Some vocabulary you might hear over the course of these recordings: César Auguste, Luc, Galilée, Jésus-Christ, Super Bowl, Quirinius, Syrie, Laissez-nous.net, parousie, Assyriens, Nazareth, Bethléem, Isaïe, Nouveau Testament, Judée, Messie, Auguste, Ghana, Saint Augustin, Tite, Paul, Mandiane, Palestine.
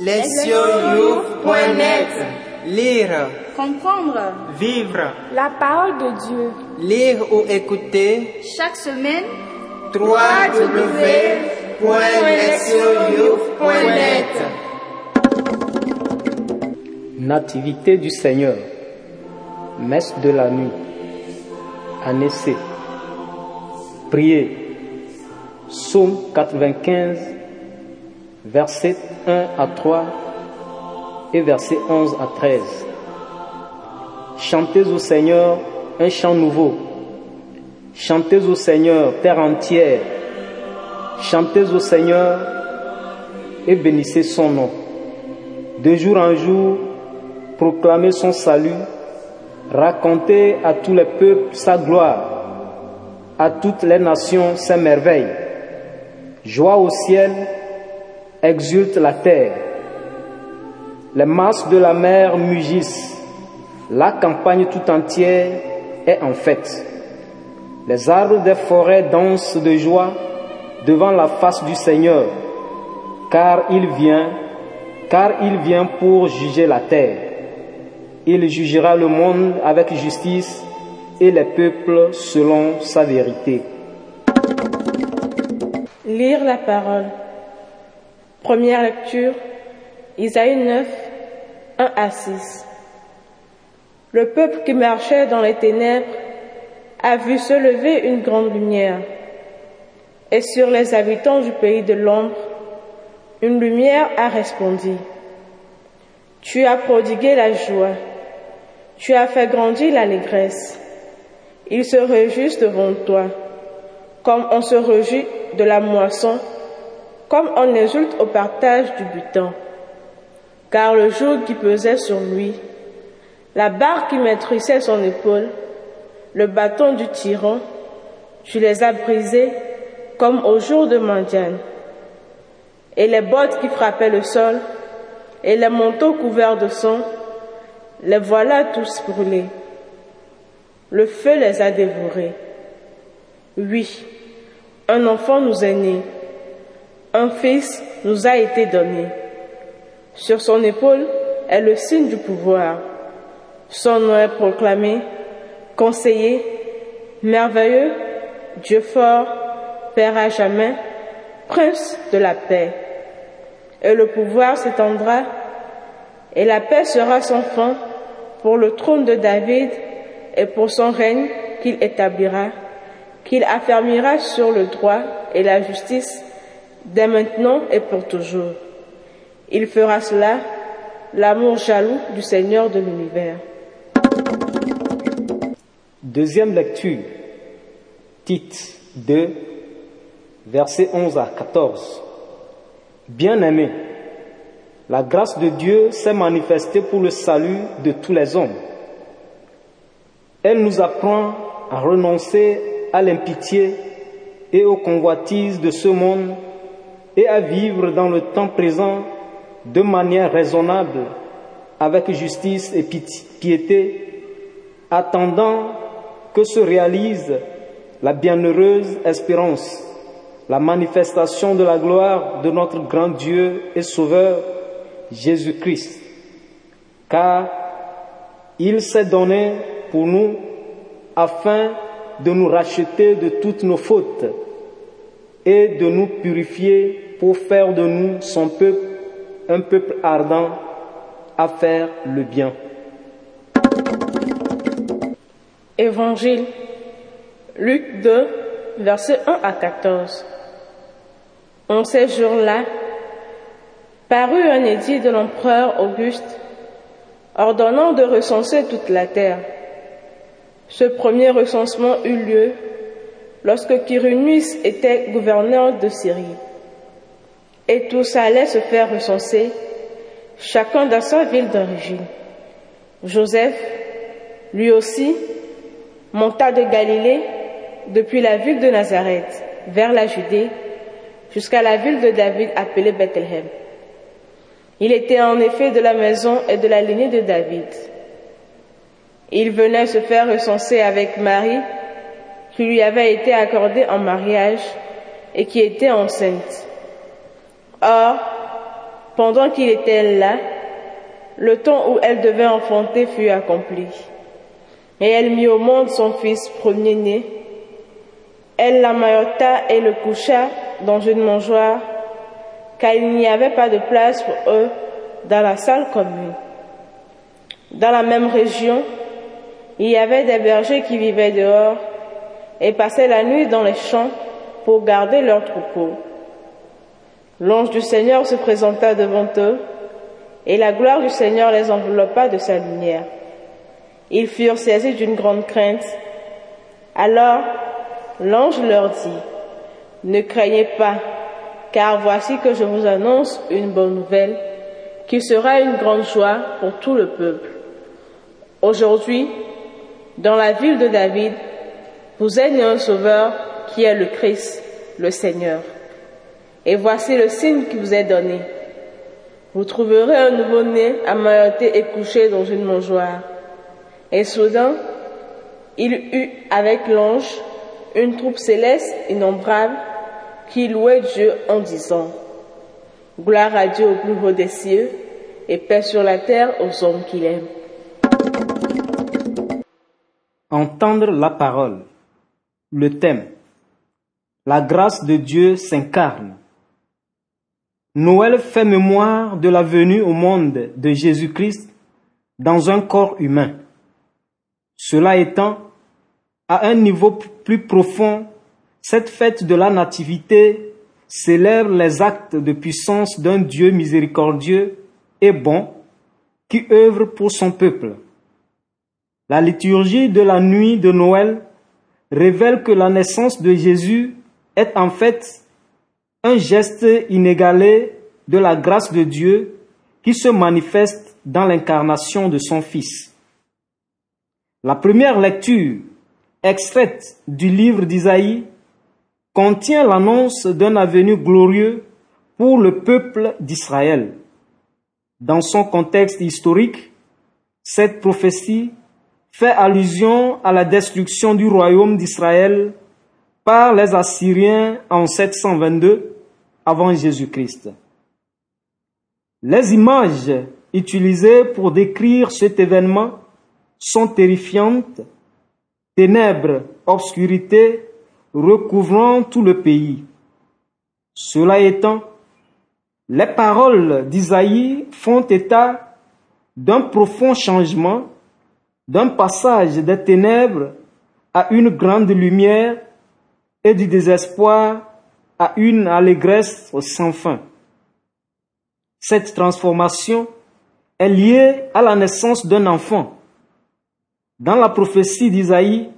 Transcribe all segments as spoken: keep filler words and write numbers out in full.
Laissez-nous.net. Lire, comprendre, vivre la parole de Dieu. Lire ou écouter chaque semaine w w w point laissez-nous point net. Nativité du Seigneur, messe de la nuit, année C. Prier, psaume quatre-vingt-quinze, versets un à trois et versets onze à treize. Chantez au Seigneur un chant nouveau. Chantez au Seigneur, terre entière. Chantez au Seigneur et bénissez son nom. De jour en jour, proclamez son salut. Racontez à tous les peuples sa gloire. À toutes les nations ses merveilles. Joie au ciel, exulte la terre. Les masses de la mer mugissent, la campagne tout entière est en fête. Les arbres des forêts dansent de joie devant la face du Seigneur, car il vient, car il vient pour juger la terre. Il jugera le monde avec justice et les peuples selon sa vérité. Lire la parole. Première lecture, Isaïe neuf, un à six. Le peuple qui marchait dans les ténèbres a vu se lever une grande lumière, et sur les habitants du pays de l'ombre, une lumière a resplendi. Tu as prodigué la joie, tu as fait grandir l'allégresse. Ils se réjouissent devant toi, comme on se réjouit de la moisson, comme on exulte au partage du butin. Car le joug qui pesait sur lui, la barre qui maîtrisait son épaule, le bâton du tyran, tu les as brisés comme au jour de Mandiane. Et les bottes qui frappaient le sol, et les manteaux couverts de sang, les voilà tous brûlés. Le feu les a dévorés. Oui, un enfant nous est né, un fils nous a été donné. Sur son épaule est le signe du pouvoir. Son nom est proclamé, conseiller, merveilleux, Dieu fort, Père à jamais, Prince de la paix. Et le pouvoir s'étendra, et la paix sera son fond pour le trône de David, et pour son règne qu'il établira, qu'il affermira sur le droit et la justice dès maintenant et pour toujours. Il fera cela, l'amour jaloux du Seigneur de l'univers. Deuxième lecture, Tite deux, versets onze à quatorze. Bien-aimés, la grâce de Dieu s'est manifestée pour le salut de tous les hommes. Elle nous apprend à renoncer à l'impitié et aux convoitises de ce monde et à vivre dans le temps présent de manière raisonnable, avec justice et piété, attendant que se réalise la bienheureuse espérance, la manifestation de la gloire de notre grand Dieu et Sauveur, Jésus-Christ. Car il s'est donné pour nous, afin de nous racheter de toutes nos fautes et de nous purifier pour faire de nous son peuple, un peuple ardent à faire le bien. Évangile, Luc deux, versets un à quatorze. En ces jours-là, parut un édit de l'empereur Auguste, ordonnant de recenser toute la terre. Ce premier recensement eut lieu lorsque Quirinius était gouverneur de Syrie. Et tous allaient se faire recenser, chacun dans sa ville d'origine. Joseph, lui aussi, monta de Galilée depuis la ville de Nazareth vers la Judée jusqu'à la ville de David appelée Bethléem. Il était en effet de la maison et de la lignée de David. Il venait se faire recenser avec Marie, qui lui avait été accordée en mariage et qui était enceinte. Or, Pendant qu'il était là, le temps où elle devait enfanter fut accompli. Et elle mit au monde son fils premier-né. Elle l'amaillota et le coucha dans une mangeoire, car il n'y avait pas de place pour eux dans la salle commune. Dans la même région, il y avait des bergers qui vivaient dehors et passaient la nuit dans les champs pour garder leurs troupeaux. L'ange du Seigneur se présenta devant eux, et la gloire du Seigneur les enveloppa de sa lumière. Ils furent saisis d'une grande crainte. Alors l'ange leur dit, « Ne craignez pas, car voici que je vous annonce une bonne nouvelle, qui sera une grande joie pour tout le peuple. Aujourd'hui, dans la ville de David, vous êtes né un sauveur qui est le Christ, le Seigneur. Et voici le signe qui vous est donné. Vous trouverez un nouveau-né amailloté et couché dans une mangeoire. » Et soudain, il eut avec l'ange une troupe céleste innombrable qui louait Dieu en disant, « Gloire à Dieu au plus haut des cieux et paix sur la terre aux hommes qu'il aime. » Entendre la parole. Le thème. La grâce de Dieu s'incarne. Noël fait mémoire de la venue au monde de Jésus-Christ dans un corps humain. Cela étant, à un niveau plus profond, cette fête de la nativité célèbre les actes de puissance d'un Dieu miséricordieux et bon qui œuvre pour son peuple. La liturgie de la nuit de Noël révèle que la naissance de Jésus est en fait un geste inégalé de la grâce de Dieu qui se manifeste dans l'incarnation de son Fils. La première lecture, extraite du livre d'Isaïe, contient l'annonce d'un avenir glorieux pour le peuple d'Israël. Dans son contexte historique, cette prophétie fait allusion à la destruction du royaume d'Israël par les Assyriens en sept cent vingt-deux avant Jésus-Christ. Les images utilisées pour décrire cet événement sont terrifiantes, ténèbres, obscurité recouvrant tout le pays. Cela étant, les paroles d'Isaïe font état d'un profond changement, d'un passage des ténèbres à une grande lumière et du désespoir à une allégresse sans fin. Cette transformation est liée à la naissance d'un enfant. Dans la prophétie d'Isaïe,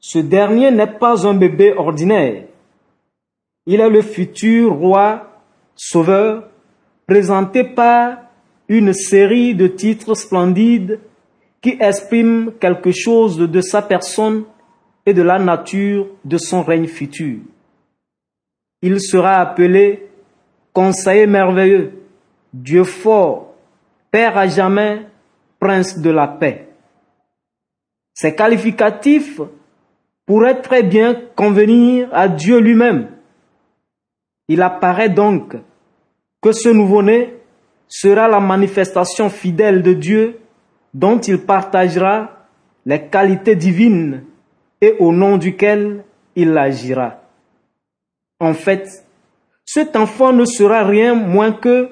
ce dernier n'est pas un bébé ordinaire. Il est le futur roi, sauveur, présenté par une série de titres splendides qui exprime quelque chose de sa personne et de la nature de son règne futur. Il sera appelé Conseiller merveilleux, Dieu fort, Père à jamais, Prince de la paix. Ces qualificatifs pourraient très bien convenir à Dieu lui-même. Il apparaît donc que ce nouveau-né sera la manifestation fidèle de Dieu dont il partagera les qualités divines et au nom duquel il agira. En fait, cet enfant ne sera rien moins que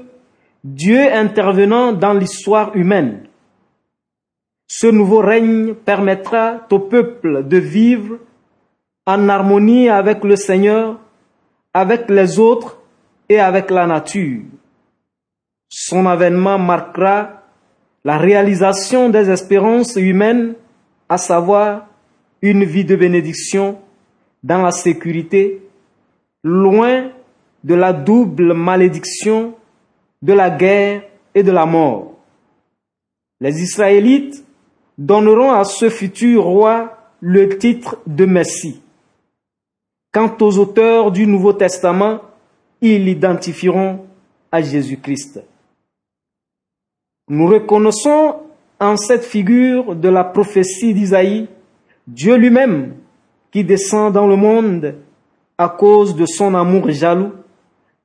Dieu intervenant dans l'histoire humaine. Ce nouveau règne permettra au peuple de vivre en harmonie avec le Seigneur, avec les autres et avec la nature. Son avènement marquera la réalisation des espérances humaines, à savoir une vie de bénédiction dans la sécurité, loin de la double malédiction de la guerre et de la mort. Les Israélites donneront à ce futur roi le titre de Messie. Quant aux auteurs du Nouveau Testament, ils l'identifieront à Jésus-Christ. Nous reconnaissons en cette figure de la prophétie d'Isaïe Dieu lui-même qui descend dans le monde à cause de son amour jaloux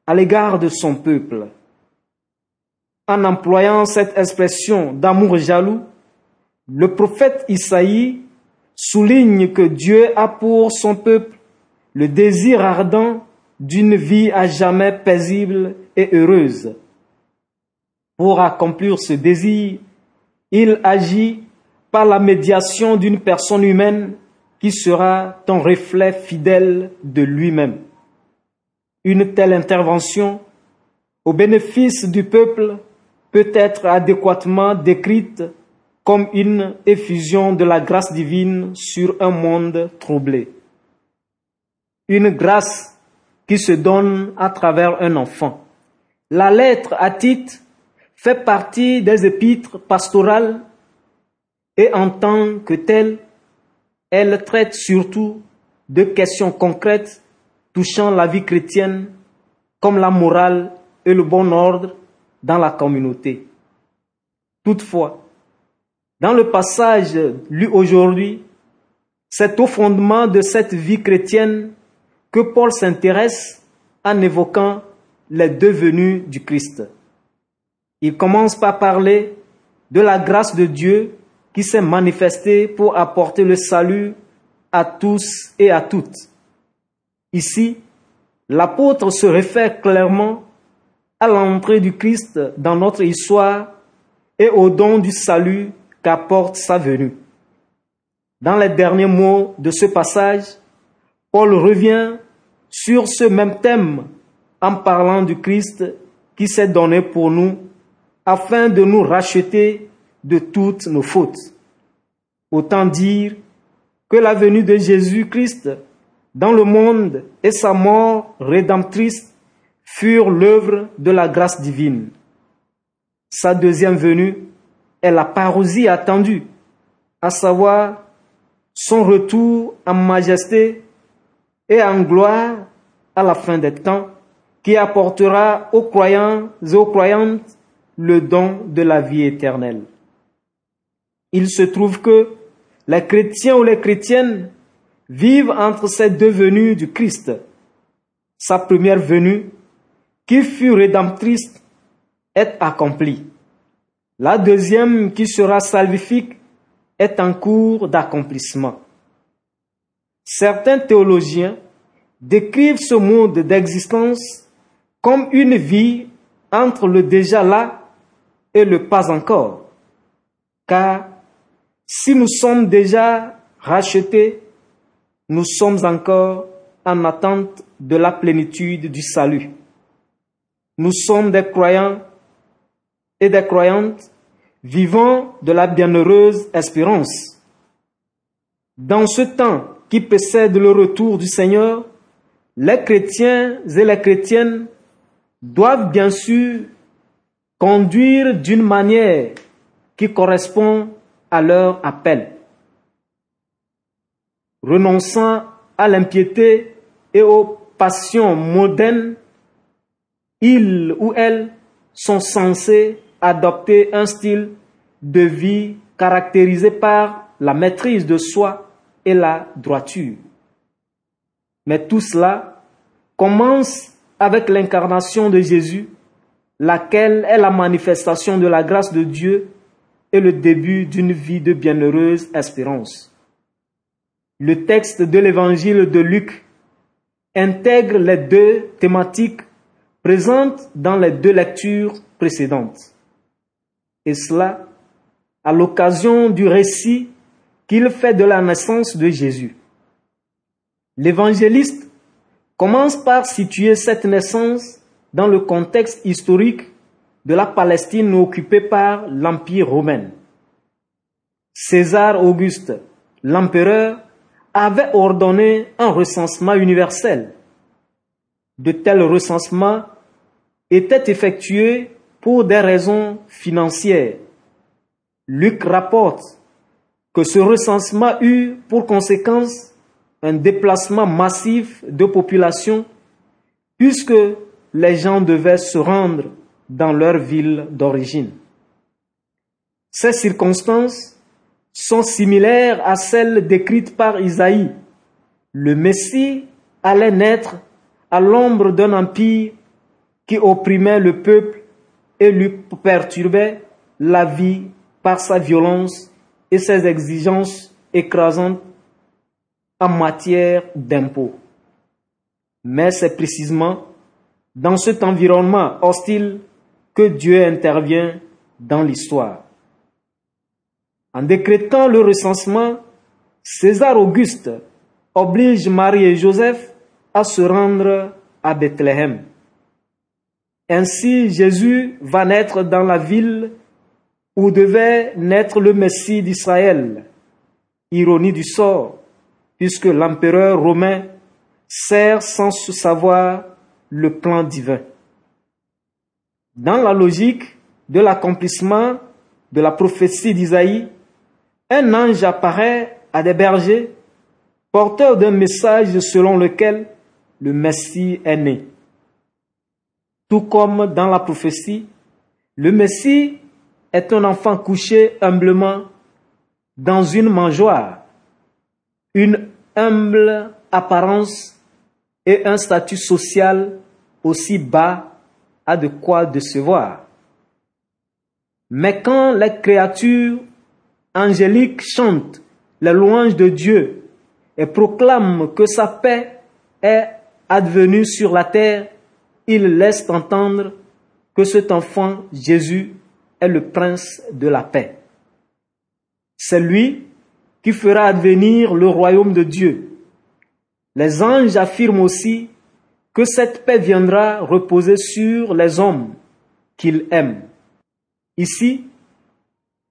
à l'égard de son peuple. En employant cette expression d'amour jaloux, le prophète Isaïe souligne que Dieu a pour son peuple le désir ardent d'une vie à jamais paisible et heureuse. Pour accomplir ce désir, il agit par la médiation d'une personne humaine qui sera ton reflet fidèle de lui-même. Une telle intervention, au bénéfice du peuple, peut être adéquatement décrite comme une effusion de la grâce divine sur un monde troublé. Une grâce qui se donne à travers un enfant. La lettre à Tite fait partie des épîtres pastorales et en tant que telle, elle traite surtout de questions concrètes touchant la vie chrétienne comme la morale et le bon ordre dans la communauté. Toutefois, dans le passage lu aujourd'hui, c'est au fondement de cette vie chrétienne que Paul s'intéresse en évoquant les deux venues du Christ. Il commence par parler de la grâce de Dieu qui s'est manifestée pour apporter le salut à tous et à toutes. Ici, l'apôtre se réfère clairement à l'entrée du Christ dans notre histoire et au don du salut qu'apporte sa venue. Dans les derniers mots de ce passage, Paul revient sur ce même thème en parlant du Christ qui s'est donné pour nous afin de nous racheter de toutes nos fautes. Autant dire que la venue de Jésus-Christ dans le monde et sa mort rédemptrice furent l'œuvre de la grâce divine. Sa deuxième venue est la parousie attendue, à savoir son retour en majesté et en gloire à la fin des temps, qui apportera aux croyants et aux croyantes le don de la vie éternelle. Il se trouve que les chrétiens ou les chrétiennes vivent entre ces deux venues du Christ. Sa première venue, qui fut rédemptrice, est accomplie. La deuxième, qui sera salvifique, est en cours d'accomplissement. Certains théologiens décrivent ce monde d'existence comme une vie entre le déjà là et le pas encore. Car si nous sommes déjà rachetés, nous sommes encore en attente de la plénitude du salut. Nous sommes des croyants et des croyantes vivant de la bienheureuse espérance. Dans ce temps qui précède le retour du Seigneur, les chrétiens et les chrétiennes doivent bien sûr conduire d'une manière qui correspond à leur appel, renonçant à l'impiété et aux passions mondaines. Ils ou elles sont censés adopter un style de vie caractérisé par la maîtrise de soi et la droiture. Mais tout cela commence avec l'incarnation de Jésus, laquelle est la manifestation de la grâce de Dieu et le début d'une vie de bienheureuse espérance. Le texte de l'évangile de Luc intègre les deux thématiques présentes dans les deux lectures précédentes. Et cela à l'occasion du récit qu'il fait de la naissance de Jésus. L'évangéliste commence par situer cette naissance dans le contexte historique de la Palestine occupée par l'Empire romain. César Auguste, l'empereur, avait ordonné un recensement universel. De tels recensements étaient effectués pour des raisons financières. Luc rapporte que ce recensement eut pour conséquence un déplacement massif de population puisque les gens devaient se rendre dans leur ville d'origine. Ces circonstances sont similaires à celles décrites par Isaïe. Le Messie allait naître à l'ombre d'un empire qui opprimait le peuple et lui perturbait la vie par sa violence et ses exigences écrasantes en matière d'impôts. Mais c'est précisément dans cet environnement hostile que Dieu intervient dans l'histoire. En décrétant le recensement, César Auguste oblige Marie et Joseph à se rendre à Bethléem. Ainsi, Jésus va naître dans la ville où devait naître le Messie d'Israël. Ironie du sort, puisque l'empereur romain sert sans se savoir le plan divin. Dans la logique de l'accomplissement de la prophétie d'Isaïe, un ange apparaît à des bergers, porteur d'un message selon lequel le Messie est né. Tout comme dans la prophétie, le Messie est un enfant couché humblement dans une mangeoire, une humble apparence et un statut social aussi bas a de quoi décevoir. Mais quand les créatures angéliques chantent les louanges de Dieu et proclament que sa paix est advenue sur la terre, ils laissent entendre que cet enfant, Jésus, est le prince de la paix. C'est lui qui fera advenir le royaume de Dieu. Les anges affirment aussi que cette paix viendra reposer sur les hommes qu'ils aiment. Ici,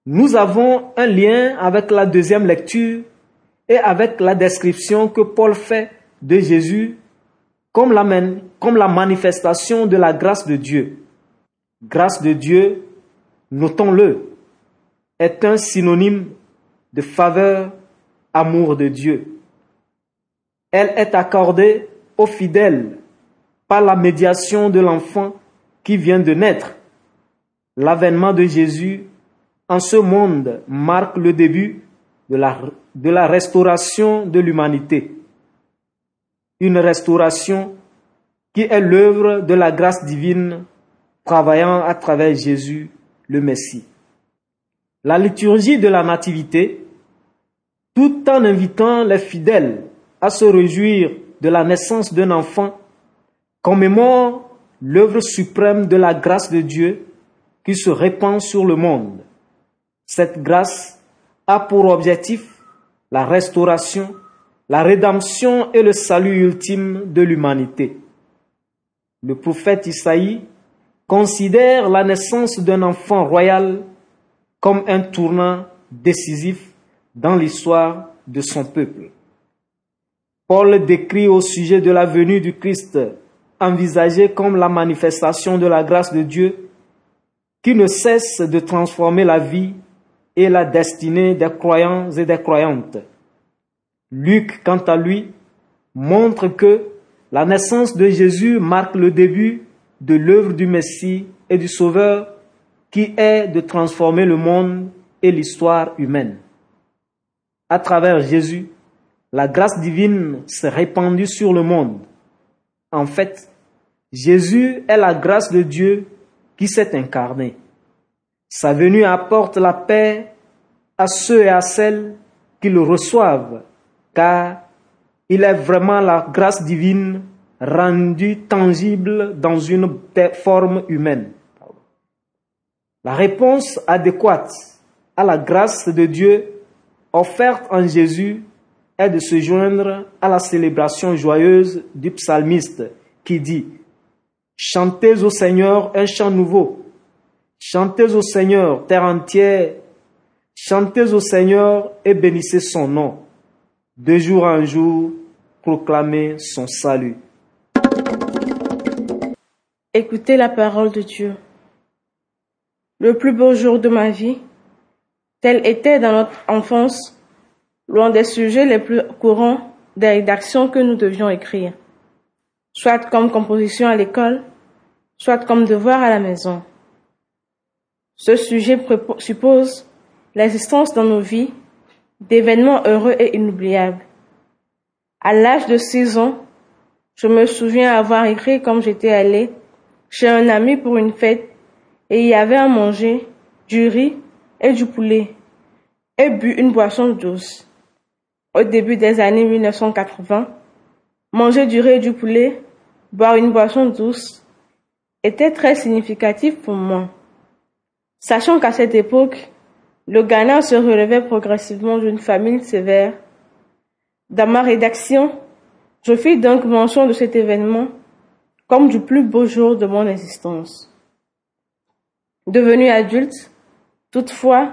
nous avons un lien avec la deuxième lecture et avec la description que Paul fait de Jésus comme la, comme la manifestation de la grâce de Dieu. Grâce de Dieu, notons-le, est un synonyme de faveur, amour de Dieu. Elle est accordée aux fidèles par la médiation de l'enfant qui vient de naître. L'avènement de Jésus en ce monde marque le début de la, de la restauration de l'humanité. Une restauration qui est l'œuvre de la grâce divine travaillant à travers Jésus, le Messie. La liturgie de la Nativité, tout en invitant les fidèles à se réjouir de la naissance d'un enfant, commémore l'œuvre suprême de la grâce de Dieu qui se répand sur le monde. Cette grâce a pour objectif la restauration, la rédemption et le salut ultime de l'humanité. Le prophète Isaïe considère la naissance d'un enfant royal comme un tournant décisif dans l'histoire de son peuple. Paul décrit au sujet de la venue du Christ, envisagée comme la manifestation de la grâce de Dieu, qui ne cesse de transformer la vie et la destinée des croyants et des croyantes. Luc, quant à lui, montre que la naissance de Jésus marque le début de l'œuvre du Messie et du Sauveur qui est de transformer le monde et l'histoire humaine. À travers Jésus, la grâce divine s'est répandue sur le monde. En fait, Jésus est la grâce de Dieu qui s'est incarnée. Sa venue apporte la paix à ceux et à celles qui le reçoivent, car il est vraiment la grâce divine rendue tangible dans une forme humaine. La réponse adéquate à la grâce de Dieu offerte en Jésus est de se joindre à la célébration joyeuse du psalmiste qui dit « Chantez au Seigneur un chant nouveau, chantez au Seigneur terre entière, chantez au Seigneur et bénissez son nom. De jour en jour, proclamez son salut. » Écoutez la parole de Dieu. Le plus beau jour de ma vie, tel était dans notre enfance, l'un des sujets les plus courants des rédactions que nous devions écrire, soit comme composition à l'école, soit comme devoir à la maison. Ce sujet suppose l'existence dans nos vies d'événements heureux et inoubliables. À l'âge de six ans, je me souviens avoir écrit comme j'étais allée chez un ami pour une fête et il y avait à manger du riz et du poulet, et bu une boisson douce. Au début des années mille neuf cent quatre-vingts, manger du riz et du poulet, boire une boisson douce, était très significatif pour moi. Sachant qu'à cette époque, le Ghana se relevait progressivement d'une famine sévère. Dans ma rédaction, je fis donc mention de cet événement comme du plus beau jour de mon existence. Devenu adulte, toutefois,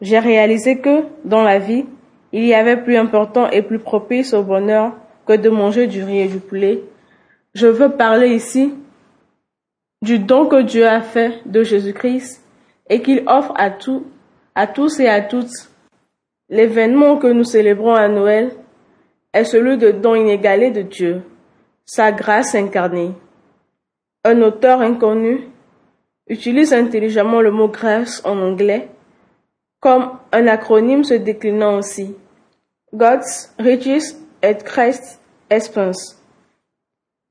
j'ai réalisé que, dans la vie, il y avait plus important et plus propice au bonheur que de manger du riz et du poulet. Je veux parler ici du don que Dieu a fait de Jésus-Christ et qu'il offre à tous, à tous et à toutes. L'événement que nous célébrons à Noël est celui de don inégalé de Dieu, sa grâce incarnée. Un auteur inconnu utilise intelligemment le mot « grâce » en anglais comme un acronyme se déclinant aussi. God's riches et Christ's expense.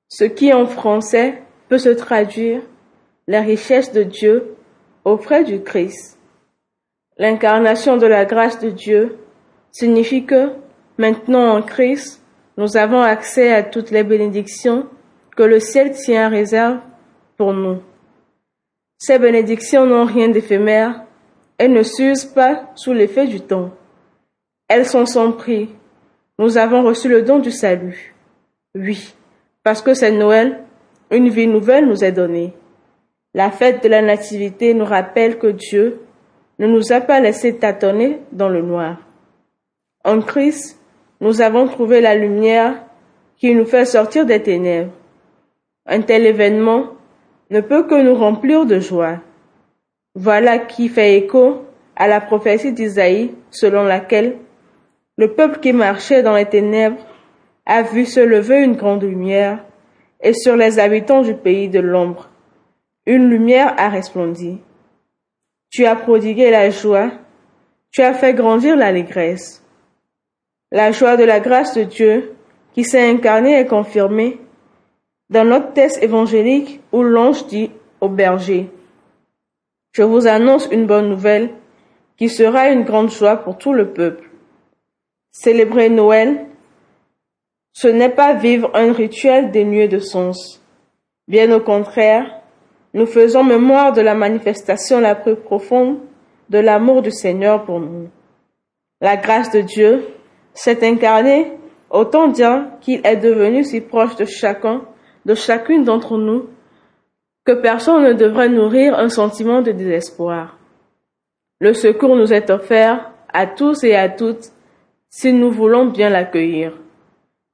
Ce qui en français peut se traduire « la richesse de Dieu auprès du Christ ». L'incarnation de la grâce de Dieu signifie que, maintenant en Christ, nous avons accès à toutes les bénédictions que le ciel tient en réserve pour nous. Ces bénédictions n'ont rien d'éphémère et ne s'usent pas sous l'effet du temps. Elles sont sans prix. Nous avons reçu le don du salut. Oui, parce que c'est Noël, une vie nouvelle nous est donnée. La fête de la Nativité nous rappelle que Dieu ne nous a pas laissé tâtonner dans le noir. En Christ, nous avons trouvé la lumière qui nous fait sortir des ténèbres. Un tel événement ne peut que nous remplir de joie. Voilà qui fait écho à la prophétie d'Isaïe selon laquelle le peuple qui marchait dans les ténèbres a vu se lever une grande lumière et sur les habitants du pays de l'ombre, une lumière a resplendi. Tu as prodigué la joie, tu as fait grandir l'allégresse. La joie de la grâce de Dieu qui s'est incarnée est confirmée dans notre texte évangélique où l'ange dit au berger « Je vous annonce une bonne nouvelle qui sera une grande joie pour tout le peuple. » Célébrer Noël, ce n'est pas vivre un rituel dénué de sens. Bien au contraire, nous faisons mémoire de la manifestation la plus profonde de l'amour du Seigneur pour nous. La grâce de Dieu s'est incarnée autant dire qu'il est devenu si proche de chacun, de chacune d'entre nous, que personne ne devrait nourrir un sentiment de désespoir. Le secours nous est offert à tous et à toutes si nous voulons bien l'accueillir.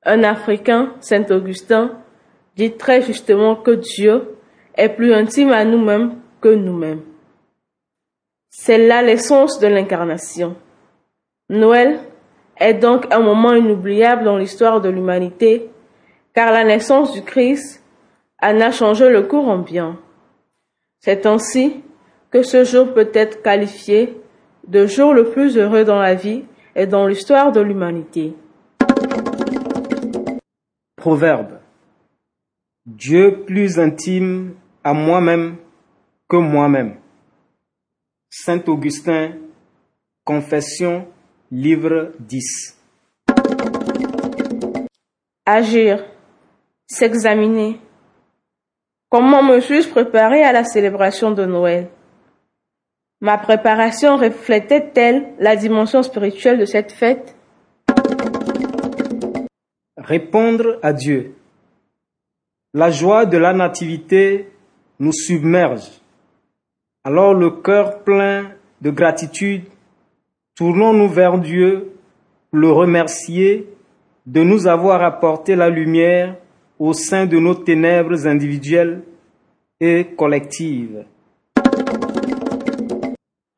Un Africain, Saint Augustin, dit très justement que Dieu est plus intime à nous-mêmes que nous-mêmes. C'est là l'essence de l'incarnation. Noël est donc un moment inoubliable dans l'histoire de l'humanité, car la naissance du Christ en a changé le cours ambiant. C'est ainsi que ce jour peut être qualifié de jour le plus heureux dans la vie et dans l'histoire de l'humanité. Proverbe. Dieu plus intime à moi-même que moi-même. Saint Augustin, Confession, livre dix. Agir, s'examiner. Comment me suis-je préparé à la célébration de Noël? Ma préparation reflétait-elle la dimension spirituelle de cette fête? Répondre à Dieu. La joie de la nativité nous submerge. Alors le cœur plein de gratitude, tournons-nous vers Dieu pour le remercier de nous avoir apporté la lumière au sein de nos ténèbres individuelles et collectives.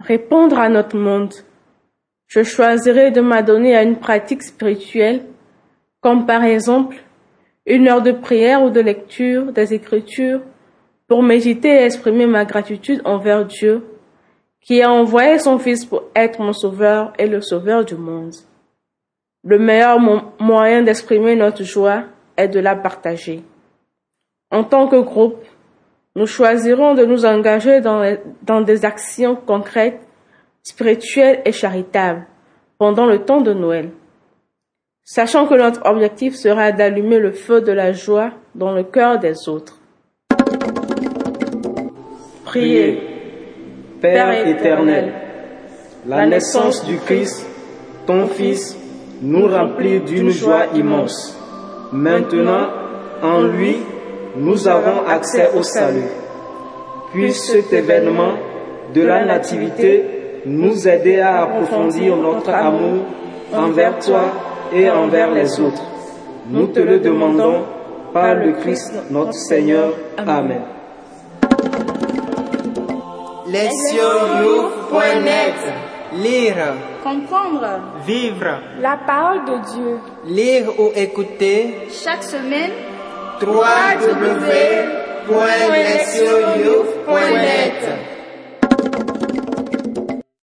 Répondre à notre monde. Je choisirai de m'adonner à une pratique spirituelle, comme par exemple une heure de prière ou de lecture des Écritures pour méditer et exprimer ma gratitude envers Dieu qui a envoyé son Fils pour être mon sauveur et le sauveur du monde. Le meilleur moyen d'exprimer notre joie est de la partager. En tant que groupe, nous choisirons de nous engager dans, les, dans des actions concrètes, spirituelles et charitables pendant le temps de Noël, sachant que notre objectif sera d'allumer le feu de la joie dans le cœur des autres. Priez, Père éternel, la naissance du Christ, ton Fils, nous remplit d'une joie immense. Maintenant, en lui, nous avons accès au salut. Puisse cet événement de la Nativité nous aider à approfondir notre amour envers toi et envers les autres. Nous te le demandons par le Christ notre Seigneur. Amen. Laissez-nous point net. Lire, comprendre, vivre la parole de Dieu. Lire ou écouter chaque semaine w w w point laissez-nous point net.